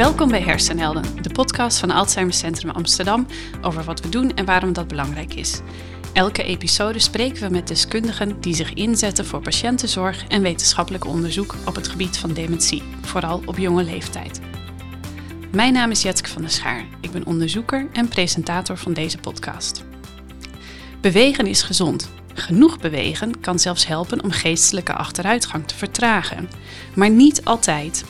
Welkom bij Hersenhelden, de podcast van Alzheimercentrum Amsterdam over wat we doen en waarom dat belangrijk is. Elke episode spreken we met deskundigen die zich inzetten voor patiëntenzorg en wetenschappelijk onderzoek op het gebied van dementie, vooral op jonge leeftijd. Mijn naam is Jetske van der Schaar. Ik ben onderzoeker en presentator van deze podcast. Bewegen is gezond. Genoeg bewegen kan zelfs helpen om geestelijke achteruitgang te vertragen. Maar niet altijd.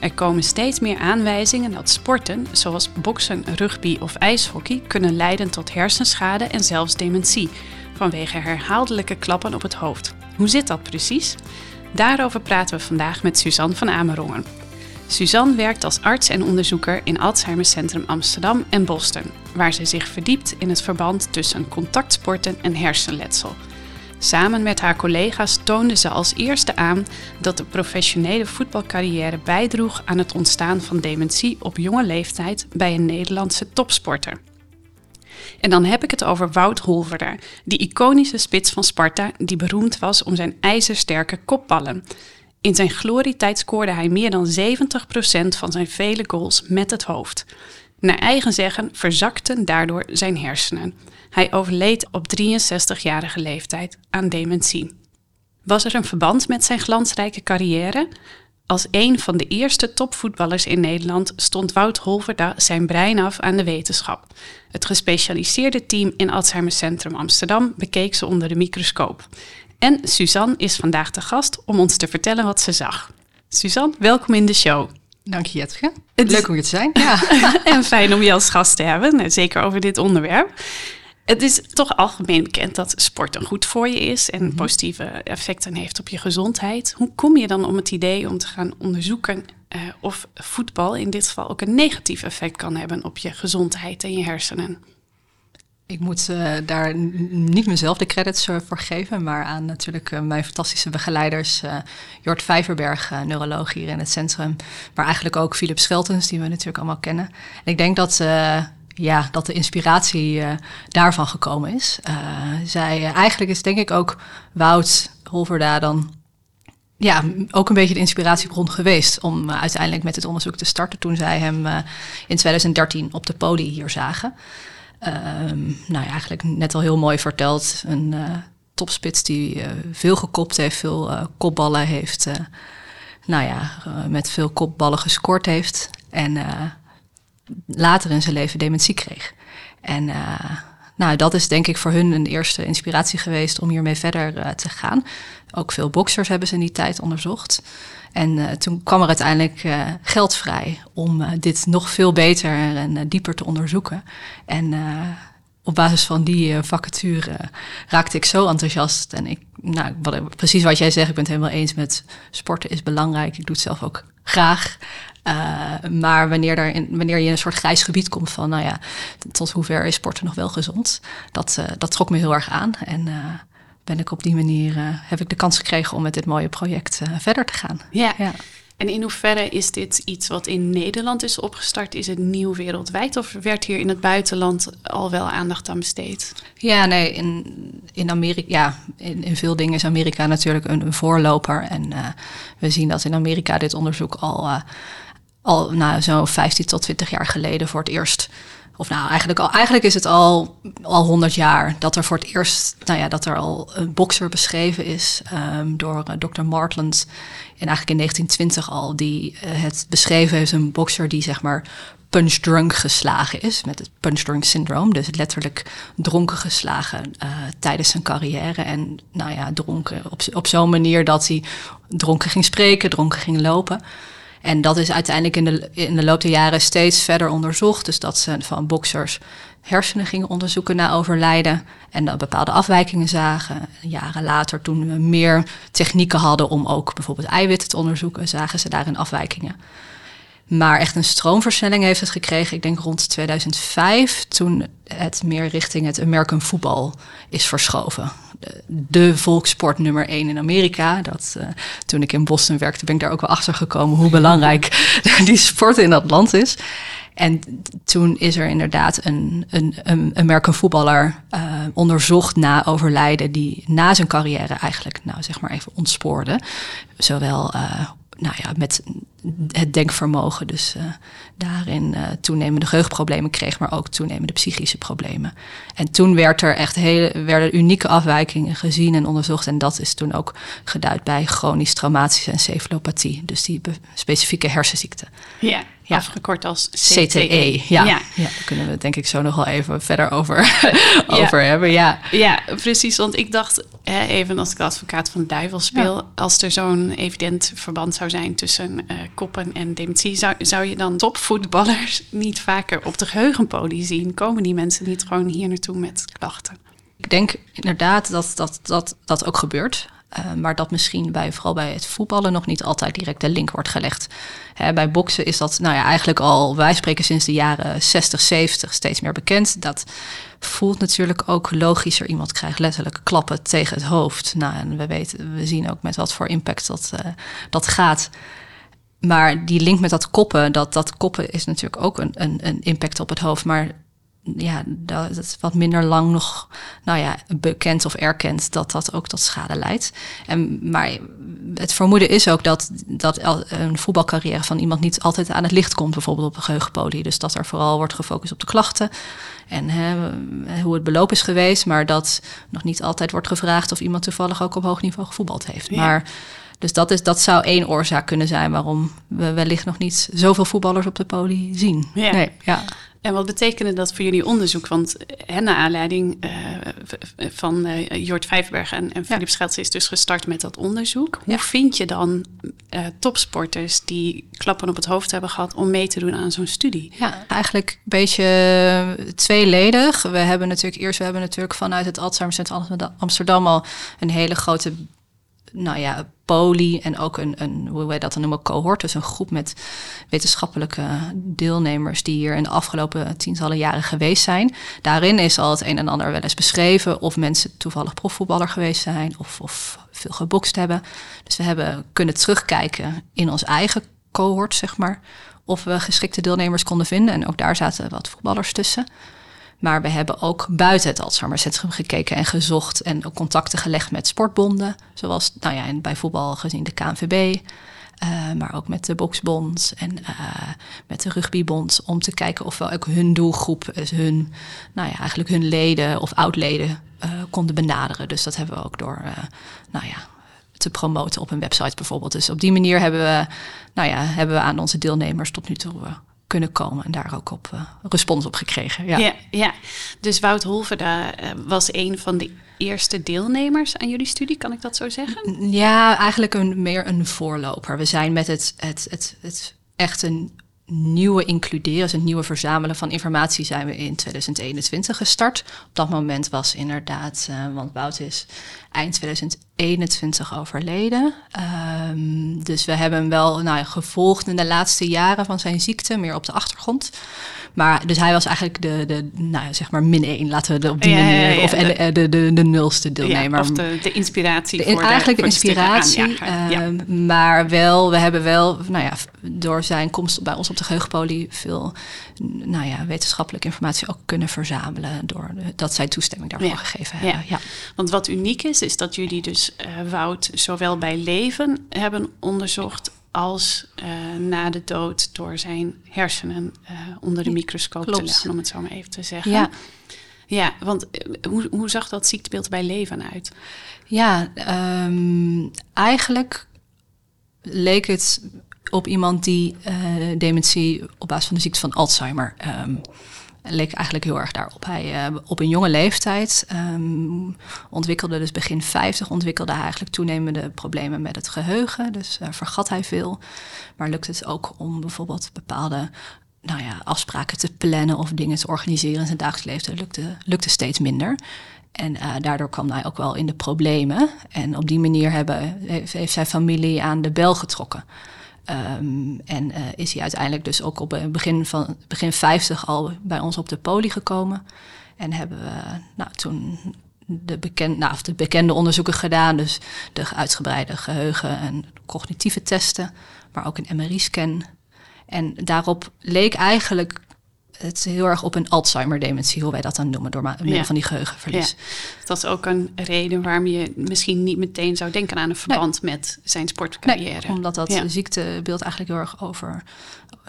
Er komen steeds meer aanwijzingen dat sporten, zoals boksen, rugby of ijshockey, kunnen leiden tot hersenschade en zelfs dementie, vanwege herhaaldelijke klappen op het hoofd. Hoe zit dat precies? Daarover praten we vandaag met Suzan van Amerongen. Suzan werkt als arts en onderzoeker in Alzheimercentrum Amsterdam en Boston, waar ze zich verdiept in het verband tussen contactsporten en hersenletsel. Samen met haar collega's toonde ze als eerste aan dat de professionele voetbalcarrière bijdroeg aan het ontstaan van dementie op jonge leeftijd bij een Nederlandse topsporter. En dan heb ik het over Wout Holverda, die iconische spits van Sparta die beroemd was om zijn ijzersterke kopballen. In zijn glorietijd scoorde hij meer dan 70% van zijn vele goals met het hoofd. Naar eigen zeggen verzakten daardoor zijn hersenen. Hij overleed op 63-jarige leeftijd aan dementie. Was er een verband met zijn glansrijke carrière? Als een van de eerste topvoetballers in Nederland stond Wout Holverda zijn brein af aan de wetenschap. Het gespecialiseerde team in Alzheimercentrum Amsterdam bekeek ze onder de microscoop. En Suzan is vandaag de gast om ons te vertellen wat ze zag. Suzan, welkom in de show. Dank je, Jetske. Leuk om hier te zijn. Ja. En fijn om je als gast te hebben, zeker over dit onderwerp. Het is toch algemeen bekend dat sporten goed voor je is en positieve effecten heeft op je gezondheid. Hoe kom je dan om het idee om te gaan onderzoeken of voetbal in dit geval ook een negatief effect kan hebben op je gezondheid en je hersenen? Ik moet daar niet mezelf de credits voor geven, maar aan natuurlijk mijn fantastische begeleiders. Jort Vijverberg, neuroloog hier in het centrum. Maar eigenlijk ook Philip Scheltens, die we natuurlijk allemaal kennen. En ik denk dat... dat de inspiratie daarvan gekomen is. Eigenlijk is denk ik ook Wout Holverda dan ook een beetje de inspiratiebron geweest om uiteindelijk met het onderzoek te starten toen zij hem in 2013 op de podium hier zagen. Eigenlijk net al heel mooi verteld. Een topspits die veel gekopt heeft, veel kopballen heeft. Met veel kopballen gescoord heeft en... later in zijn leven dementie kreeg. En dat is denk ik voor hun een eerste inspiratie geweest om hiermee verder te gaan. Ook veel boksers hebben ze in die tijd onderzocht. En toen kwam er uiteindelijk geld vrij om dit nog veel beter en dieper te onderzoeken. En op basis van die vacature raakte ik zo enthousiast. En precies wat jij zegt, ik ben het helemaal eens met sporten is belangrijk. Ik doe het zelf ook graag. Maar wanneer je in een soort grijs gebied komt van, tot hoever is sporten nog wel gezond? Dat trok me heel erg aan. En ben ik op die manier, heb ik de kans gekregen om met dit mooie project verder te gaan. Ja. En in hoeverre is dit iets wat in Nederland is opgestart? Is het nieuw wereldwijd of werd hier in het buitenland al wel aandacht aan besteed? Ja, nee, in Amerika, in veel dingen is Amerika natuurlijk een voorloper. En we zien dat in Amerika dit onderzoek al zo'n 15 tot 20 jaar geleden voor het eerst... Of eigenlijk is het al 100 jaar dat er voor het eerst, dat er al een bokser beschreven is door Dr. Martland. En eigenlijk in 1920 al, die het beschreven heeft, een bokser die zeg maar punchdrunk geslagen is. Met het punchdrunk syndroom, dus letterlijk dronken geslagen tijdens zijn carrière. En dronken op zo'n manier dat hij dronken ging spreken, dronken ging lopen. En dat is uiteindelijk in de loop der jaren steeds verder onderzocht. Dus dat ze van boksers hersenen gingen onderzoeken na overlijden. En dat bepaalde afwijkingen zagen. Jaren later, toen we meer technieken hadden om ook bijvoorbeeld eiwitten te onderzoeken, zagen ze daarin afwijkingen. Maar echt een stroomversnelling heeft het gekregen, ik denk rond 2005... toen het meer richting het American football is verschoven. De volkssport nummer 1 in Amerika. Toen ik in Boston werkte, ben ik daar ook wel achter gekomen hoe belangrijk die sport in dat land is. En toen is er inderdaad een American voetballer onderzocht na overlijden, die na zijn carrière eigenlijk ontspoorde. Zowel nou ja, met het denkvermogen. Dus daarin toenemende geheugenproblemen kreeg, maar ook toenemende psychische problemen. En toen werden unieke afwijkingen gezien en onderzocht. En dat is toen ook geduid bij chronisch traumatische encefalopathie. Dus die specifieke hersenziekte. Ja, ja, afgekort als CTE. Ja, ja. Ja, daar kunnen we het denk ik zo nog wel even verder over hebben. Ja. Ja, precies. Want ik dacht, even als ik de advocaat van de duivel speel... Ja. Als er zo'n evident verband zou zijn tussen koppen en dementie... Zou je dan topvoetballers niet vaker op de geheugenpolie zien? Komen die mensen niet gewoon hier naartoe met klachten? Ik denk inderdaad dat ook gebeurt... maar dat misschien vooral bij het voetballen nog niet altijd direct de link wordt gelegd. Bij boksen is dat eigenlijk al, wij spreken sinds de jaren 60, 70 steeds meer bekend. Dat voelt natuurlijk ook logischer. Iemand krijgt letterlijk klappen tegen het hoofd. Nou, en we zien ook met wat voor impact dat gaat. Maar die link met dat koppen, dat koppen is natuurlijk ook een impact op het hoofd. Maar ja, dat is wat minder lang nog bekend of erkend dat ook tot schade leidt. Maar het vermoeden is ook dat een voetbalcarrière van iemand niet altijd aan het licht komt, bijvoorbeeld op een geheugenpolie. Dus dat er vooral wordt gefocust op de klachten en hoe het beloop is geweest, maar dat nog niet altijd wordt gevraagd of iemand toevallig ook op hoog niveau gevoetbald heeft. Ja. Maar dus dat zou één oorzaak kunnen zijn waarom we wellicht nog niet zoveel voetballers op de polie zien. Ja. Nee, ja. En wat betekende dat voor jullie onderzoek? Want naar aanleiding van Jort Vijverberg en Philip Scheltens is dus gestart met dat onderzoek. Hoe vind je dan topsporters die klappen op het hoofd hebben gehad om mee te doen aan zo'n studie? Ja, eigenlijk een beetje tweeledig. We hebben natuurlijk vanuit het Alzheimercentrum Amsterdam al een hele grote... poli en ook een, hoe wij dat dan noemen, cohort. Dus een groep met wetenschappelijke deelnemers die hier in de afgelopen tientallen jaren geweest zijn. Daarin is al het een en ander wel eens beschreven of mensen toevallig profvoetballer geweest zijn of veel gebokst hebben. Dus we kunnen terugkijken in ons eigen cohort, zeg maar, of we geschikte deelnemers konden vinden. En ook daar zaten wat voetballers tussen. Maar we hebben ook buiten het Alzheimercentrum gekeken en gezocht en ook contacten gelegd met sportbonden. Zoals bij voetbal gezien de KNVB, maar ook met de boksbond en met de rugbybond. Om te kijken of we ook hun doelgroep, dus hun leden of oud-leden konden benaderen. Dus dat hebben we ook door te promoten op een website bijvoorbeeld. Dus op die manier hebben we aan onze deelnemers tot nu toe... kunnen komen en daar ook op respons op gekregen. Ja. Ja. Dus Wout Holverda was een van de eerste deelnemers aan jullie studie, kan ik dat zo zeggen? Ja, eigenlijk meer een voorloper. We zijn met het echt een nieuwe includeren, dus het nieuwe verzamelen van informatie zijn we in 2021 gestart. Op dat moment was inderdaad, want Wout is eind 2021 overleden. Dus we hebben hem wel gevolgd in de laatste jaren van zijn ziekte, meer op de achtergrond. Maar dus hij was eigenlijk de min 1, laten we de op die manier... Ja, of de nulste deelnemer. Ja, of de inspiratie. Eigenlijk de inspiratie. Maar wel, we hebben wel, door zijn komst bij ons op de geheugenpolie veel, wetenschappelijke informatie ook kunnen verzamelen, doordat zij toestemming daarvoor gegeven hebben. Ja. Want wat uniek is dat jullie dus Wout zowel bij leven hebben onderzocht als na de dood door zijn hersenen onder de microscoop te leggen, om het zo maar even te zeggen. Ja, want hoe zag dat ziektebeeld bij leven uit? Ja, eigenlijk leek het op iemand die dementie op basis van de ziekte van Alzheimer leek eigenlijk heel erg daarop. Hij op een jonge leeftijd ontwikkelde, dus begin 50... ontwikkelde hij eigenlijk toenemende problemen met het geheugen. Dus vergat hij veel. Maar lukte het ook om bijvoorbeeld bepaalde afspraken te plannen of dingen te organiseren in zijn dagelijks leven. Lukte steeds minder. En daardoor kwam hij ook wel in de problemen. En op die manier heeft zijn familie aan de bel getrokken. En is hij uiteindelijk dus ook op het begin 50 al bij ons op de polie gekomen. En hebben we toen de bekende onderzoeken gedaan. Dus de uitgebreide geheugen en cognitieve testen, maar ook een MRI-scan. En daarop leek eigenlijk het is heel erg op een Alzheimer-dementie, hoe wij dat dan noemen, door middel van die geheugenverlies. Ja. Dat is ook een reden waarom je misschien niet meteen zou denken aan een verband met zijn sportcarrière. Nee, omdat dat ziektebeeld eigenlijk heel erg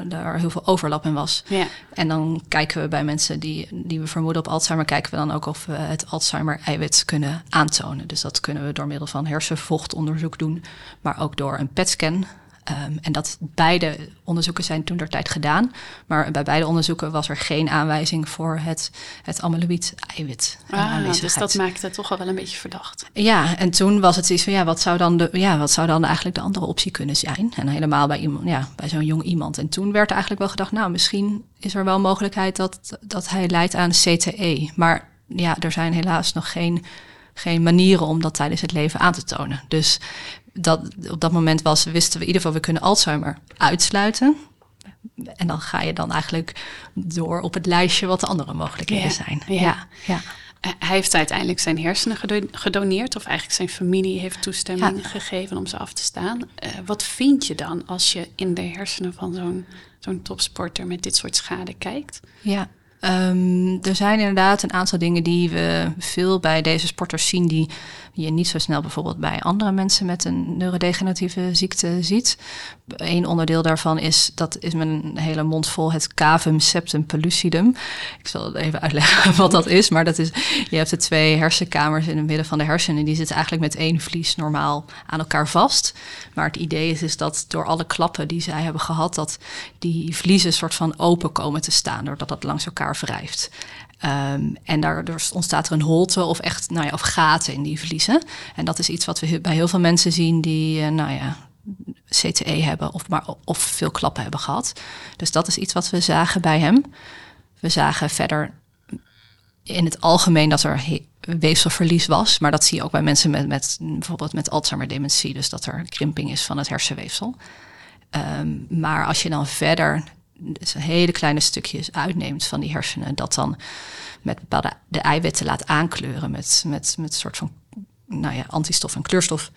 daar heel veel overlap in was. Ja. En dan kijken we bij mensen die we vermoeden op Alzheimer, kijken we dan ook of we het Alzheimer-eiwit kunnen aantonen. Dus dat kunnen we door middel van hersenvochtonderzoek doen, maar ook door een PET-scan. En dat beide onderzoeken zijn toentertijd gedaan. Maar bij beide onderzoeken was er geen aanwijzing voor het amyloïde-eiwit. Dus dat maakt het toch al wel een beetje verdacht. Ja, en toen was het iets van wat zou dan eigenlijk de andere optie kunnen zijn? En helemaal bij zo'n jong iemand. En toen werd er eigenlijk wel gedacht, nou, misschien is er wel mogelijkheid dat hij lijdt aan CTE. Maar ja, er zijn helaas nog geen manieren om dat tijdens het leven aan te tonen. Dus op dat moment wisten we in ieder geval, we kunnen Alzheimer uitsluiten. En dan ga je dan eigenlijk door op het lijstje wat de andere mogelijkheden zijn. Ja. Ja. Ja. Hij heeft uiteindelijk zijn hersenen gedoneerd, of eigenlijk zijn familie heeft toestemming gegeven om ze af te staan. Wat vind je dan als je in de hersenen van zo'n topsporter met dit soort schade kijkt? Ja. Er zijn inderdaad een aantal dingen die we veel bij deze sporters zien, die je niet zo snel bijvoorbeeld bij andere mensen met een neurodegeneratieve ziekte ziet. Eén onderdeel daarvan is mijn hele mond vol, het cavum septum pellucidum. Ik zal even uitleggen wat dat is, maar dat is, je hebt de twee hersenkamers in het midden van de hersenen, die zitten eigenlijk met één vlies normaal aan elkaar vast. Maar het idee is dat door alle klappen die zij hebben gehad, dat die vliezen soort van open komen te staan, doordat dat langs elkaar wrijft. En daardoor ontstaat er een holte of echt, of gaten in die vliezen. En dat is iets wat we bij heel veel mensen zien die, CTE hebben of veel klappen hebben gehad. Dus dat is iets wat we zagen bij hem. We zagen verder in het algemeen dat er weefselverlies was, maar dat zie je ook bij mensen met bijvoorbeeld met Alzheimer-dementie, dus dat er krimping is van het hersenweefsel. Maar als je dan verder hele kleine stukjes uitneemt van die hersenen, dat dan met bepaalde de eiwitten laat aankleuren met soort van antistof en kleurstof.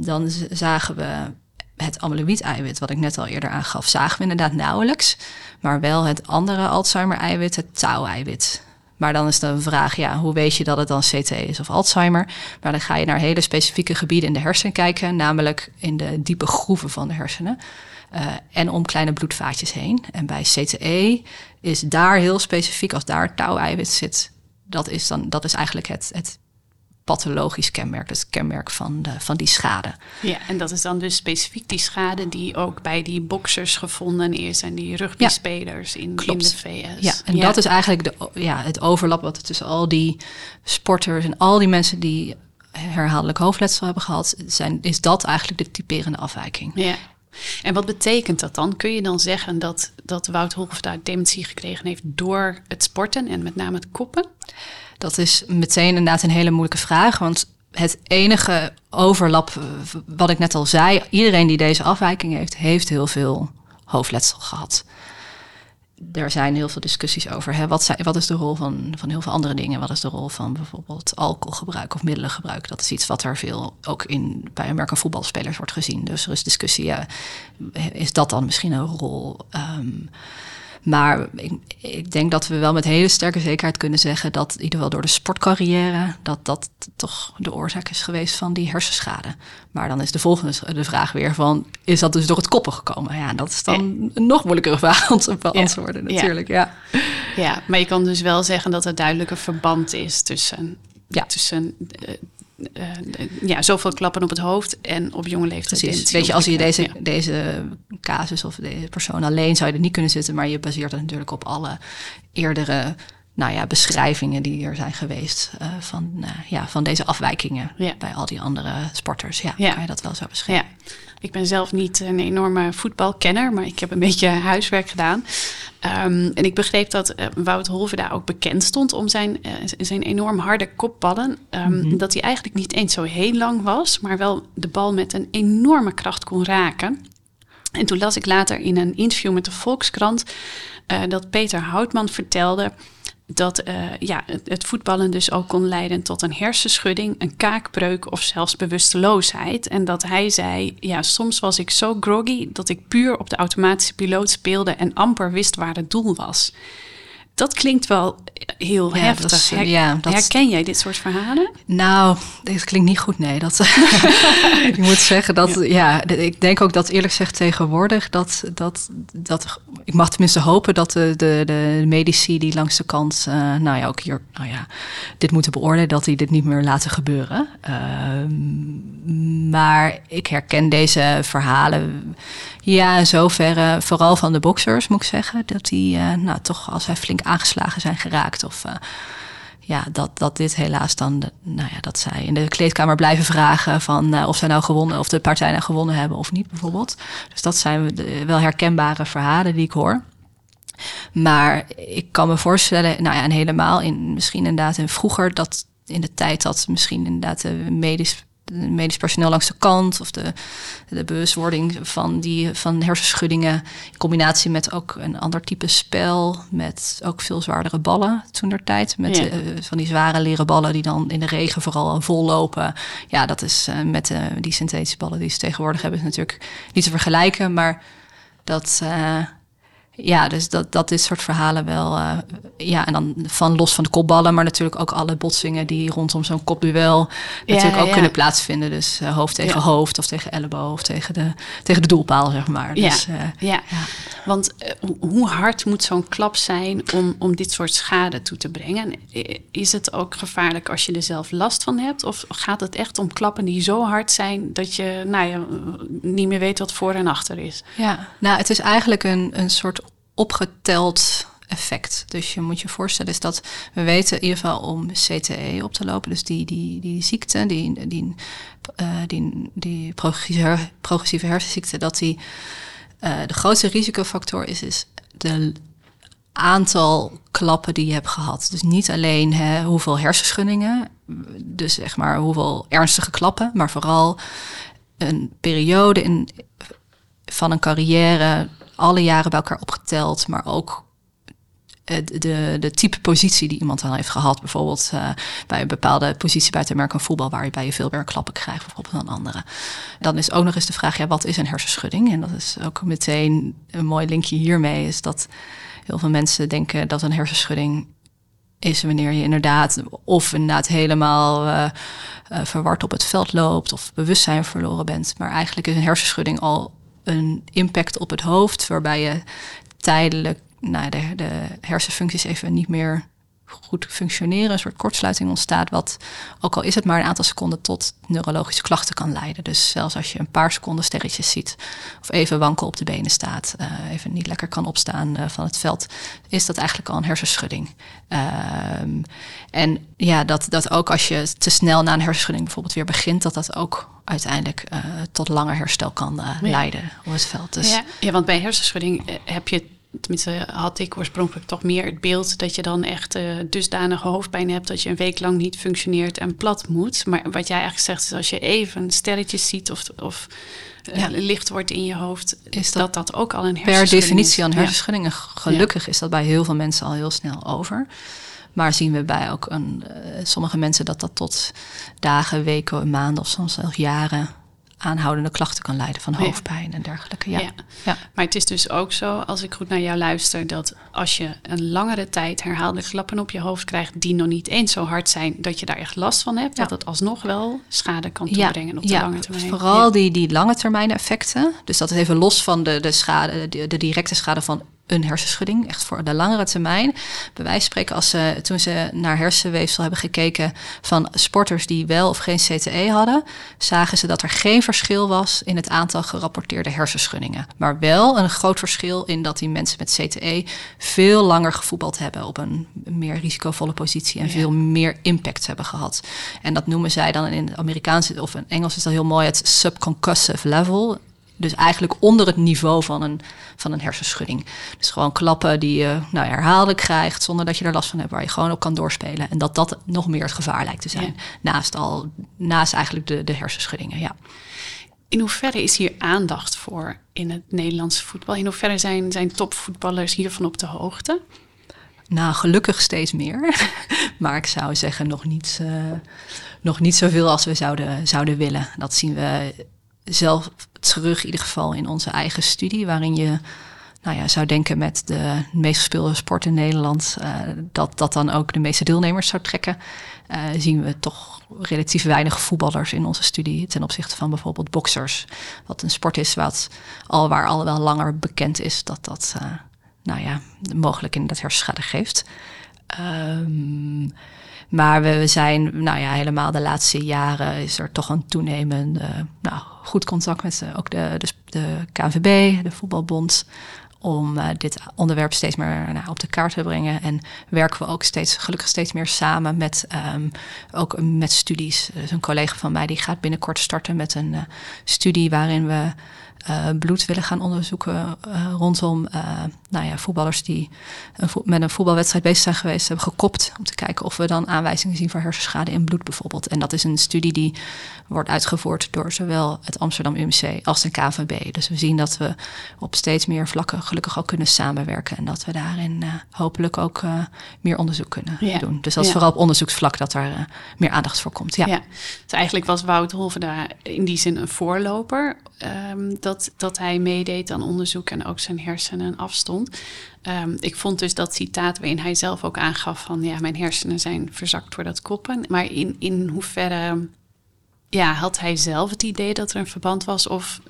Dan zagen we het amyloïde-eiwit, wat ik net al eerder aangaf, zagen we inderdaad nauwelijks, maar wel het andere Alzheimer-eiwit, het tau-eiwit. Maar dan is de vraag, hoe weet je dat het dan CTE is of Alzheimer? Maar dan ga je naar hele specifieke gebieden in de hersenen kijken, namelijk in de diepe groeven van de hersenen. En om kleine bloedvaatjes heen. En bij CTE is daar heel specifiek, als daar tau-eiwit zit, dat is eigenlijk het pathologisch kenmerk. Dat is het kenmerk van die schade. Ja, en dat is dan dus specifiek die schade die ook bij die boksers gevonden is en die rugbyspelers in de VS. Ja, en dat is eigenlijk het overlap wat er tussen al die sporters en al die mensen die herhaaldelijk hoofdletsel hebben gehad, is dat eigenlijk de typerende afwijking. Ja. En wat betekent dat dan? Kun je dan zeggen dat Wout Holverda dementie gekregen heeft door het sporten en met name het koppen? Dat is meteen inderdaad een hele moeilijke vraag, want het enige overlap, wat ik net al zei, iedereen die deze afwijking heeft, heeft heel veel hoofdletsel gehad. Er zijn heel veel discussies over. Wat is de rol van heel veel andere dingen? Wat is de rol van bijvoorbeeld alcoholgebruik of middelengebruik? Dat is iets wat er veel ook bij American voetbalspelers wordt gezien. Dus er is discussie, is dat dan misschien een rol? Maar ik denk dat we wel met hele sterke zekerheid kunnen zeggen dat in ieder geval door de sportcarrière dat toch de oorzaak is geweest van die hersenschade. Maar dan is de volgende de vraag weer van, is dat dus door het koppen gekomen? Ja, dat is dan een nog moeilijkere vraag om te beantwoorden natuurlijk. Ja. Ja, maar je kan dus wel zeggen dat er duidelijk een verband is tussen zoveel klappen op het hoofd en op jonge leeftijd. Precies. Weet je, als je deze casus of deze persoon alleen zou je er niet kunnen zitten, maar je baseert het natuurlijk op alle eerdere beschrijvingen die er zijn geweest van deze afwijkingen bij al die andere sporters. Ja, kan je dat wel zo beschrijven. Ja. Ik ben zelf niet een enorme voetbalkenner, maar ik heb een beetje huiswerk gedaan. En ik begreep dat Wout Holverda ook bekend stond om zijn enorm harde kopballen. Dat hij eigenlijk niet eens zo heel lang was, maar wel de bal met een enorme kracht kon raken. En toen las ik later in een interview met de Volkskrant dat Peter Houtman vertelde dat het voetballen dus ook kon leiden tot een hersenschudding, een kaakbreuk of zelfs bewusteloosheid. En dat hij zei, ja, soms was ik zo groggy dat ik puur op de automatische piloot speelde en amper wist waar het doel was. Dat klinkt wel heel heftig. Herken jij dit soort verhalen? Nou, dit klinkt niet goed, nee. Ik moet zeggen dat, ik denk ook dat eerlijk gezegd tegenwoordig... ik mag tenminste hopen dat de medici die langs de kant... dit moeten beoordelen, dat die dit niet meer laten gebeuren. Maar ik herken deze verhalen... Ja, in zoverre, vooral van de boksers moet ik zeggen... dat die toch als hij flink aangeslagen zijn geraakt... of dat dit helaas dan... dat zij in de kleedkamer blijven vragen... van of zij nou gewonnen, of de partij nou gewonnen hebben of niet bijvoorbeeld. Dus dat zijn wel herkenbare verhalen die ik hoor. Maar ik kan me voorstellen... en helemaal misschien vroeger... dat in de tijd dat misschien inderdaad de medisch personeel langs de kant... of de bewustwording van hersenschuddingen... in combinatie met ook een ander type spel... met ook veel zwaardere ballen toentertijd. Met van die zware leren ballen die dan in de regen vooral vol lopen. Ja, dat is met die synthetische ballen die ze tegenwoordig hebben... is natuurlijk niet te vergelijken, maar dat... dus dat dit soort verhalen wel... en dan van los van de kopballen... maar natuurlijk ook alle botsingen die rondom zo'n kopduel... natuurlijk ook kunnen plaatsvinden. Dus hoofd tegen hoofd of tegen elleboog... of tegen de doelpaal, zeg maar. Dus, want hoe hard moet zo'n klap zijn... om dit soort schade toe te brengen? Is het ook gevaarlijk als je er zelf last van hebt? Of gaat het echt om klappen die zo hard zijn... dat je niet meer weet wat voor en achter is? Ja, het is eigenlijk een soort... opgeteld effect. Dus je moet je voorstellen is dat we weten in ieder geval om CTE op te lopen. Dus die ziekte, die progressieve hersenziekte, dat die de grootste risicofactor is de aantal klappen die je hebt gehad. Dus niet alleen hoeveel hersenschuddingen, dus zeg maar hoeveel ernstige klappen, maar vooral een periode van een carrière... alle jaren bij elkaar opgeteld, maar ook de type positie die iemand dan heeft gehad. Bijvoorbeeld bij een bepaalde positie bij het American voetbal... waar je bij je veel meer klappen krijgt, bijvoorbeeld dan anderen. Dan is ook nog eens de vraag, wat is een hersenschudding? En dat is ook meteen een mooi linkje hiermee... is dat heel veel mensen denken dat een hersenschudding is... wanneer je inderdaad helemaal verward op het veld loopt... of bewustzijn verloren bent. Maar eigenlijk is een hersenschudding al... een impact op het hoofd, waarbij je tijdelijk de hersenfuncties even niet meer goed functioneren. Een soort kortsluiting ontstaat, wat ook al is het maar een aantal seconden tot neurologische klachten kan leiden. Dus zelfs als je een paar seconden sterretjes ziet of even wankel op de benen staat, even niet lekker kan opstaan van het veld, is dat eigenlijk al een hersenschudding. Dat ook als je te snel na een hersenschudding bijvoorbeeld weer begint, dat ook uiteindelijk tot langer herstel kan leiden op het veld. Dus. Ja, want bij hersenschudding heb je... Tenminste, had ik oorspronkelijk toch meer het beeld... dat je dan echt dusdanige hoofdpijn hebt... dat je een week lang niet functioneert en plat moet. Maar wat jij eigenlijk zegt is... als je even sterretjes ziet of licht wordt in je hoofd... is dat ook al een hersenschudding per definitie al een hersenschudding. Ja. Gelukkig is dat bij heel veel mensen al heel snel over. Maar zien we bij ook sommige mensen... dat tot dagen, weken, maanden of soms zelfs jaren... aanhoudende klachten kan leiden van hoofdpijn en dergelijke. Ja. Maar het is dus ook zo, als ik goed naar jou luister... dat als je een langere tijd herhaalde klappen op je hoofd krijgt... die nog niet eens zo hard zijn dat je daar echt last van hebt... dat het alsnog wel schade kan toebrengen op de lange termijn. Vooral die lange termijn effecten. Dus dat is even los van de schade, de directe schade van een hersenschudding. Echt voor de langere termijn. Bij wijze van spreken, toen ze naar hersenweefsel hebben gekeken... van sporters die wel of geen CTE hadden... zagen ze dat er geen verschil was in het aantal gerapporteerde hersenschuddingen. Maar wel een groot verschil in dat die mensen met CTE... veel langer gevoetbald hebben op een meer risicovolle positie... en veel meer impact hebben gehad. En dat noemen zij dan in het Amerikaans of in Engels is dat heel mooi... het subconcussive level... Dus eigenlijk onder het niveau van een hersenschudding. Dus gewoon klappen die je herhaaldelijk krijgt... zonder dat je er last van hebt, waar je gewoon op kan doorspelen. En dat nog meer het gevaar lijkt te zijn. Ja. Naast eigenlijk de hersenschuddingen, In hoeverre is hier aandacht voor in het Nederlandse voetbal? In hoeverre zijn topvoetballers hiervan op de hoogte? Nou, gelukkig steeds meer. Maar ik zou zeggen nog niet zoveel als we zouden willen. Dat zien we zelf terug in ieder geval in onze eigen studie, waarin je zou denken met de meest gespeelde sport in Nederland, dat dan ook de meeste deelnemers zou trekken. Zien we toch relatief weinig voetballers in onze studie ten opzichte van bijvoorbeeld boksers. Wat een sport is waar al wel langer bekend is dat mogelijk inderdaad hersenschade geeft. Maar we zijn, helemaal de laatste jaren is er toch een toenemend goed contact met ook de KNVB, de voetbalbond, om dit onderwerp steeds meer op de kaart te brengen. En werken we ook gelukkig steeds meer samen met studies. Dus een collega van mij die gaat binnenkort starten met een studie waarin we bloed willen gaan onderzoeken rondom voetballers die met een voetbalwedstrijd bezig zijn geweest, hebben gekopt, om te kijken of we dan aanwijzingen zien voor hersenschade in bloed bijvoorbeeld. En dat is een studie die wordt uitgevoerd door zowel het Amsterdam UMC als de KNVB. Dus we zien dat we op steeds meer vlakken gelukkig ook kunnen samenwerken en dat we daarin hopelijk ook meer onderzoek kunnen doen. Dus dat is vooral op onderzoeksvlak dat er meer aandacht voor komt. Ja. Dus eigenlijk was Wout Holverda in die zin een voorloper. Dat hij meedeed aan onderzoek en ook zijn hersenen afstond. Ik vond dus dat citaat waarin hij zelf ook aangaf van mijn hersenen zijn verzakt door dat koppen. Maar in hoeverre had hij zelf het idee dat er een verband was of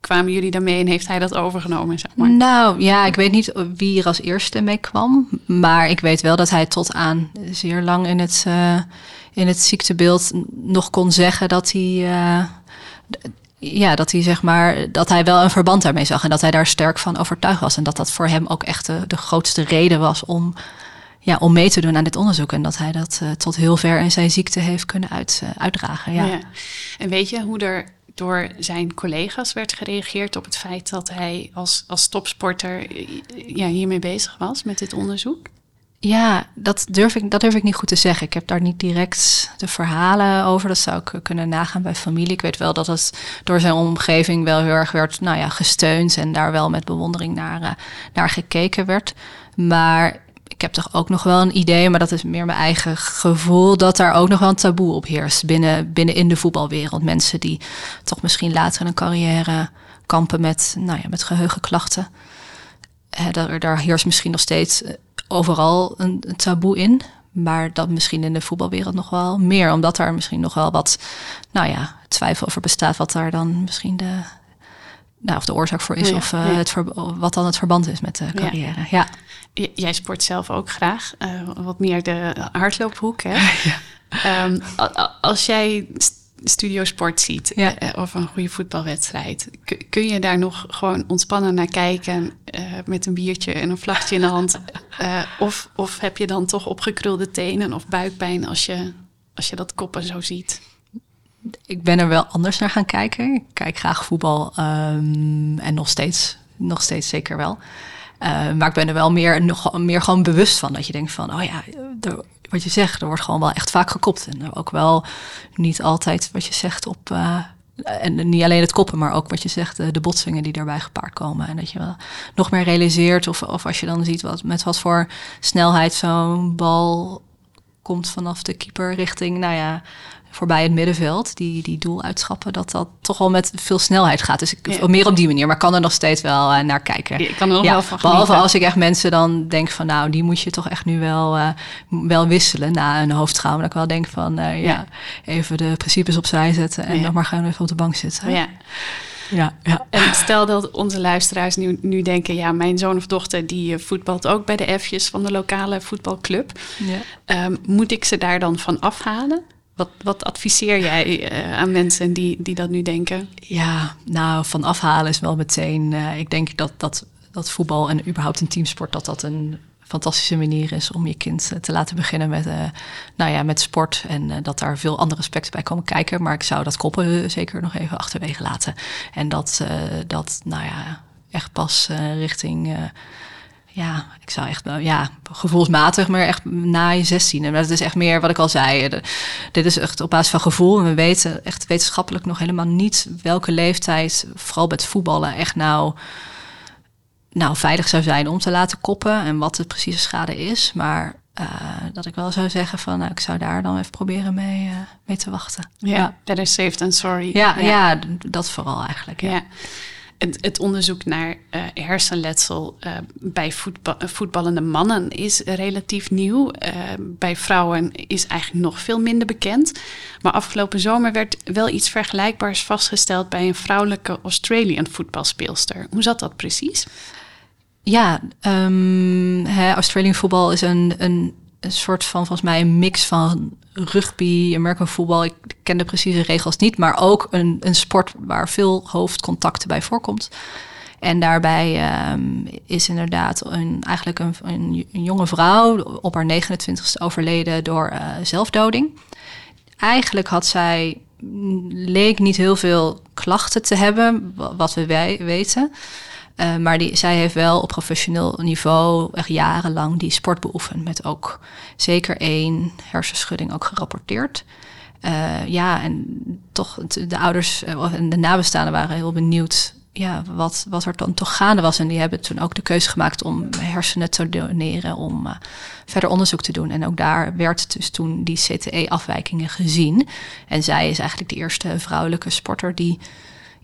kwamen jullie daarmee en heeft hij dat overgenomen? Zeg maar? Nou ja, ik weet niet wie er als eerste mee kwam. Maar ik weet wel dat hij tot aan zeer lang in het ziektebeeld nog kon zeggen dat hij... dat hij wel een verband daarmee zag en dat hij daar sterk van overtuigd was. En dat voor hem ook echt de grootste reden was om mee te doen aan dit onderzoek. En dat hij dat tot heel ver in zijn ziekte heeft kunnen uitdragen. Ja. Ja. En weet je hoe er door zijn collega's werd gereageerd op het feit dat hij als topsporter hiermee bezig was met dit onderzoek? Ja, dat durf ik niet goed te zeggen. Ik heb daar niet direct de verhalen over. Dat zou ik kunnen nagaan bij familie. Ik weet wel dat het door zijn omgeving wel heel erg werd gesteund en daar wel met bewondering naar gekeken werd. Maar ik heb toch ook nog wel een idee, maar dat is meer mijn eigen gevoel, dat daar ook nog wel een taboe op heerst binnen in de voetbalwereld. Mensen die toch misschien later in hun carrière kampen met geheugenklachten. Daar heerst misschien nog steeds overal een taboe in, maar dat misschien in de voetbalwereld nog wel meer, omdat daar misschien nog wel wat twijfel over bestaat wat daar dan misschien de oorzaak voor is wat dan het verband is met de carrière. Ja. Ja. Jij sport zelf ook graag, wat meer de hardloophoek, hè? Ja. Als jij studiosport ziet of een goede voetbalwedstrijd. Kun je daar nog gewoon ontspannen naar kijken met een biertje en een vlaggetje in de hand? Of heb je dan toch opgekrulde tenen of buikpijn als je dat koppen zo ziet? Ik ben er wel anders naar gaan kijken. Ik kijk graag voetbal en nog steeds zeker wel. Maar ik ben er wel nog meer gewoon bewust van. Dat je denkt van, wat je zegt, er wordt gewoon wel echt vaak gekopt. En ook wel niet altijd wat je zegt op... en niet alleen het koppen, maar ook wat je zegt, de botsingen die daarbij gepaard komen. En dat je wel nog meer realiseert. Of als je dan ziet met wat voor snelheid zo'n bal komt vanaf de keeper richting... voorbij het middenveld, die doeluitschappen, dat toch wel met veel snelheid gaat. Dus meer op die manier, maar kan er nog steeds wel naar kijken. Ja, ik kan er nog wel van genieten. Behalve als ik echt mensen dan denk van, die moet je toch echt nu wel wisselen na een hoofdtrauma. Dat ik wel denk van, even de principes opzij zetten en dan maar gaan we even op de bank zitten. Ja. Ja, ja. En stel dat onze luisteraars nu denken... mijn zoon of dochter die voetbalt ook bij de F'jes van de lokale voetbalclub. Ja. Moet ik ze daar dan van afhalen? Wat adviseer jij aan mensen die dat nu denken? Ja, van afhalen is wel meteen... ik denk dat voetbal en überhaupt een teamsport... dat een fantastische manier is om je kind te laten beginnen met sport. En dat daar veel andere aspecten bij komen kijken. Maar ik zou dat koppelen zeker nog even achterwege laten. En dat echt pas richting... ik zou echt gevoelsmatig, maar echt na je 16. En dat is echt meer wat ik al zei. Dit is echt op basis van gevoel. En we weten echt wetenschappelijk nog helemaal niet welke leeftijd, vooral bij het voetballen, echt nou, veilig zou zijn om te laten koppen en wat de precieze schade is. Maar dat ik wel zou zeggen van, nou, ik zou daar dan even proberen mee te wachten. Ja, yeah, better safe than sorry. Ja, yeah. Ja, dat vooral eigenlijk, ja. Yeah. Het onderzoek naar hersenletsel bij voetballende mannen is relatief nieuw. Bij vrouwen is eigenlijk nog veel minder bekend. Maar afgelopen zomer werd wel iets vergelijkbaars vastgesteld bij een vrouwelijke Australian voetbalspeelster. Hoe zat dat precies? Ja, Australian voetbal is een soort van, volgens mij, een mix van rugby, American voetbal. Ik ken de precieze regels niet, maar ook een sport waar veel hoofdcontacten bij voorkomt. En daarbij is inderdaad een jonge vrouw op haar 29e overleden door zelfdoding. Eigenlijk had zij, leek niet heel veel klachten te hebben, wat we weten. Maar zij heeft wel op professioneel niveau echt jarenlang die sport beoefend. Met ook zeker 1 hersenschudding ook gerapporteerd. En toch de ouders en de nabestaanden waren heel benieuwd wat er dan toch gaande was. En die hebben toen ook de keuze gemaakt om hersenen te doneren om verder onderzoek te doen. En ook daar werd dus toen die CTE-afwijkingen gezien. En zij is eigenlijk de eerste vrouwelijke sporter die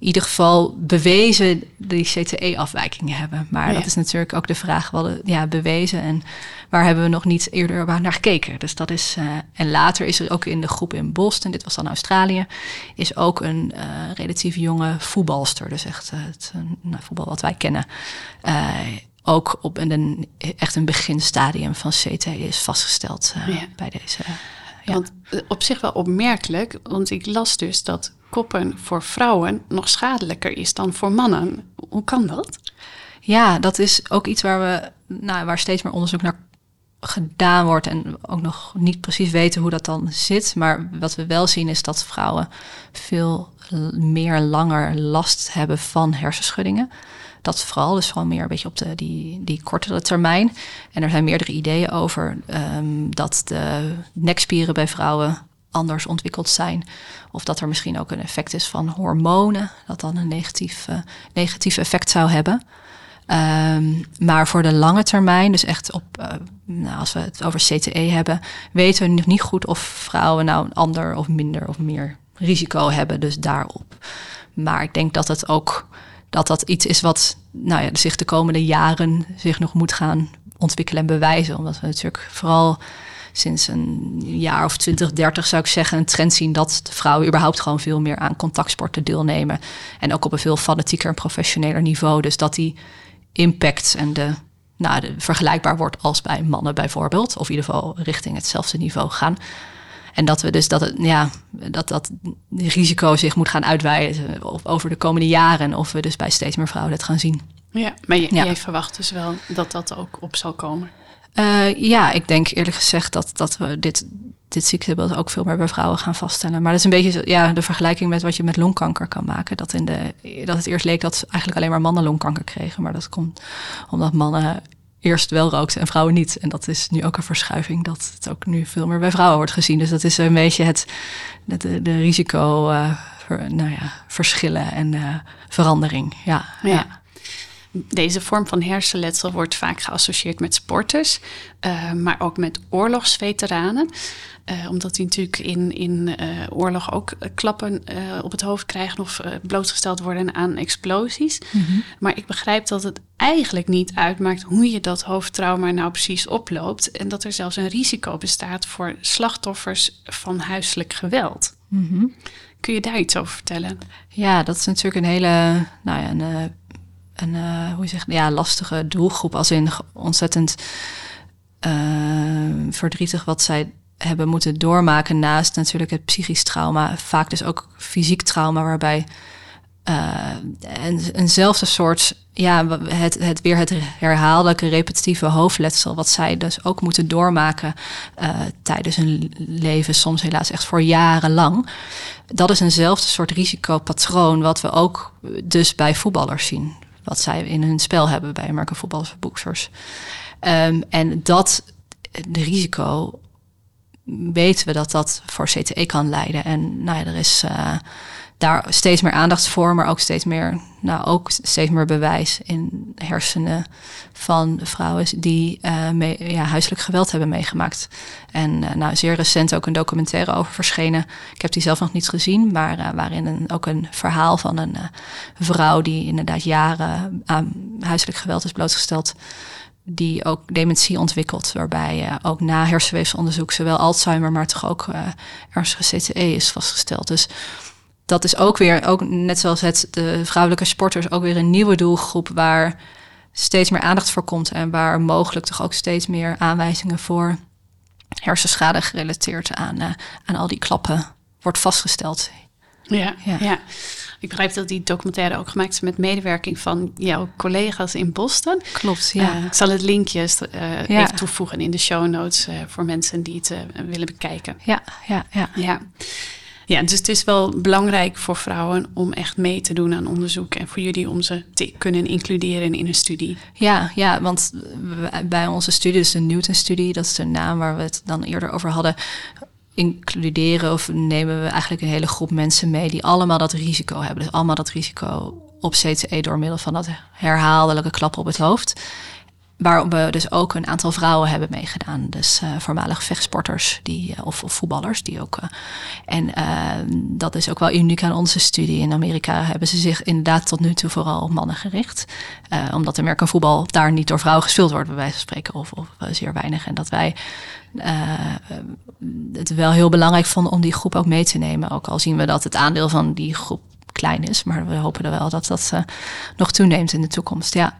in ieder geval bewezen die CTE-afwijkingen hebben. Maar dat is natuurlijk ook de vraag, bewezen. En waar hebben we nog niet eerder naar gekeken? Dus dat is... en later is er ook in de groep in Boston, dit was dan Australië, is ook een relatief jonge voetbalster. Dus echt voetbal wat wij kennen. Ook op echt een beginstadium van CTE is vastgesteld bij deze... Want op zich wel opmerkelijk, want ik las dus dat koppen voor vrouwen nog schadelijker is dan voor mannen. Hoe kan dat? Ja, dat is ook iets waar steeds meer onderzoek naar gedaan wordt en ook nog niet precies weten hoe dat dan zit. Maar wat we wel zien is dat vrouwen veel meer langer last hebben van hersenschuddingen. Dat vooral, dus gewoon meer een beetje op die kortere termijn. En er zijn meerdere ideeën over dat de nekspieren bij vrouwen anders ontwikkeld zijn. Of dat er misschien ook een effect is van hormonen, dat dan een negatief effect zou hebben. Maar voor de lange termijn, dus echt op, als we het over CTE hebben, weten we nog niet goed of vrouwen nou een ander of minder of meer risico hebben, dus daarop. Maar ik denk dat het ook... dat iets is wat zich de komende jaren nog moet gaan ontwikkelen en bewijzen. Omdat we natuurlijk vooral sinds een jaar of 20-30 zou ik zeggen een trend zien dat de vrouwen überhaupt gewoon veel meer aan contactsporten deelnemen. En ook op een veel fanatieker en professioneler niveau. Dus dat die impact en de vergelijkbaar wordt als bij mannen bijvoorbeeld. Of in ieder geval richting hetzelfde niveau gaan. En dat we dus dat risico zich moet gaan uitweiden over de komende jaren. Of we dus bij steeds meer vrouwen dat gaan zien. Ja, maar jij verwacht dus wel dat dat ook op zal komen? Ik denk eerlijk gezegd dat we dit ziektebeeld ook veel meer bij vrouwen gaan vaststellen. Maar dat is een beetje de vergelijking met wat je met longkanker kan maken. Dat het eerst leek dat eigenlijk alleen maar mannen longkanker kregen. Maar dat komt omdat mannen eerst wel rookten en vrouwen niet. En dat is nu ook een verschuiving dat het ook nu veel meer bij vrouwen wordt gezien. Dus dat is een beetje de risico verschillen en verandering. Ja. Deze vorm van hersenletsel wordt vaak geassocieerd met sporters, maar ook met oorlogsveteranen. Omdat die natuurlijk in oorlog ook klappen op het hoofd krijgen of blootgesteld worden aan explosies. Mm-hmm. Maar ik begrijp dat het eigenlijk niet uitmaakt hoe je dat hoofdtrauma nou precies oploopt. En dat er zelfs een risico bestaat voor slachtoffers van huiselijk geweld. Mm-hmm. Kun je daar iets over vertellen? Ja, dat is natuurlijk een hele... lastige doelgroep, als in ontzettend verdrietig wat zij hebben moeten doormaken. Naast natuurlijk het psychisch trauma, vaak dus ook fysiek trauma, waarbij eenzelfde soort, het herhaaldelijke repetitieve hoofdletsel, wat zij dus ook moeten doormaken tijdens hun leven, soms helaas echt voor jarenlang. Dat is eenzelfde soort risicopatroon wat we ook dus bij voetballers zien. Wat zij in hun spel hebben bij American voetballers of boxers. En dat de risico weten we dat voor CTE kan leiden. En er is daar steeds meer aandacht voor, maar ook steeds meer bewijs in hersenen van vrouwen die huiselijk geweld hebben meegemaakt. En zeer recent ook een documentaire over verschenen. Ik heb die zelf nog niet gezien, maar waarin ook een verhaal van een vrouw die inderdaad jaren aan huiselijk geweld is blootgesteld, die ook dementie ontwikkelt, waarbij ook na hersenweefselonderzoek zowel Alzheimer, maar toch ook ernstige CTE is vastgesteld. Dus dat is ook weer, ook net zoals de vrouwelijke sporters, ook weer een nieuwe doelgroep waar steeds meer aandacht voor komt en waar mogelijk toch ook steeds meer aanwijzingen voor hersenschade gerelateerd aan al die klappen wordt vastgesteld. Ja. Ik begrijp dat die documentaire ook gemaakt is met medewerking van jouw collega's in Boston. Klopt, ja. Ik zal het linkje even toevoegen in de show notes voor mensen die het willen bekijken. Ja. Ja, dus het is wel belangrijk voor vrouwen om echt mee te doen aan onderzoek en voor jullie om ze te kunnen includeren in een studie. Ja, want bij onze studie, dus de Newton-studie, dat is de naam waar we het dan eerder over hadden, includeren of nemen we eigenlijk een hele groep mensen mee die allemaal dat risico hebben. Dus allemaal dat risico op CTE door middel van dat herhaaldelijke klappen op het hoofd. Waarom we dus ook een aantal vrouwen hebben meegedaan. Dus voormalig vechtsporters of voetballers. Die ook. Dat is ook wel uniek aan onze studie. In Amerika hebben ze zich inderdaad tot nu toe vooral op mannen gericht. Omdat American voetbal daar niet door vrouwen gespeeld wordt, bij wijze van spreken. Of zeer weinig. En dat wij het wel heel belangrijk vonden om die groep ook mee te nemen. Ook al zien we dat het aandeel van die groep klein is. Maar we hopen er wel dat dat nog toeneemt in de toekomst. Ja.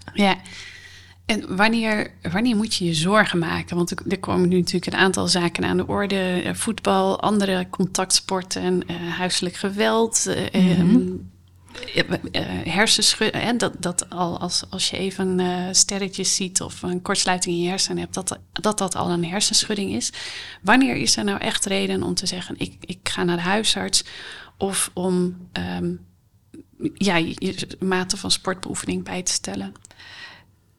En wanneer moet je je zorgen maken? Want er komen nu natuurlijk een aantal zaken aan de orde. Voetbal, andere contactsporten, huiselijk geweld, hersenschudden. Dat al als je even sterretjes ziet of een kortsluiting in je hersenen hebt, dat al een hersenschudding is. Wanneer is er nou echt reden om te zeggen, ik ga naar de huisarts of om je mate van sportbeoefening bij te stellen?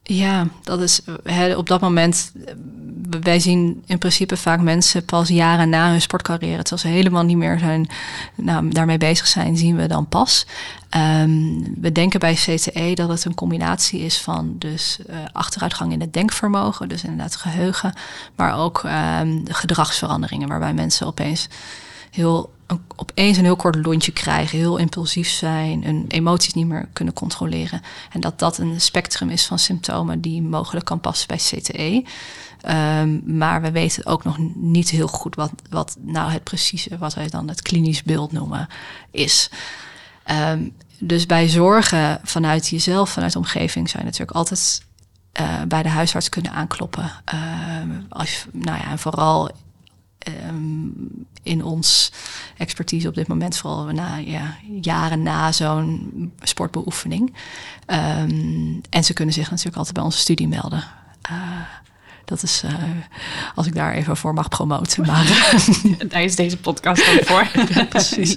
Ja, dat is op dat moment. Wij zien in principe vaak mensen pas jaren na hun sportcarrière, terwijl ze helemaal niet meer daarmee bezig zijn, zien we dan pas. We denken bij CTE dat het een combinatie is van achteruitgang in het denkvermogen, dus inderdaad geheugen, maar ook gedragsveranderingen, waarbij mensen opeens een heel kort lontje krijgen, heel impulsief zijn, hun emoties niet meer kunnen controleren. En dat een spectrum is van symptomen die mogelijk kan passen bij CTE. Maar we weten ook nog niet heel goed wat nou het precieze, wat wij dan het klinisch beeld noemen, is. Dus bij zorgen vanuit jezelf, vanuit de omgeving, zijn natuurlijk altijd bij de huisarts kunnen aankloppen. En vooral in ons expertise op dit moment, vooral jaren na zo'n sportbeoefening. En ze kunnen zich natuurlijk altijd bij onze studie melden. Dat is, als ik daar even voor mag promoten. Maar daar is deze podcast dan voor. Ja, precies.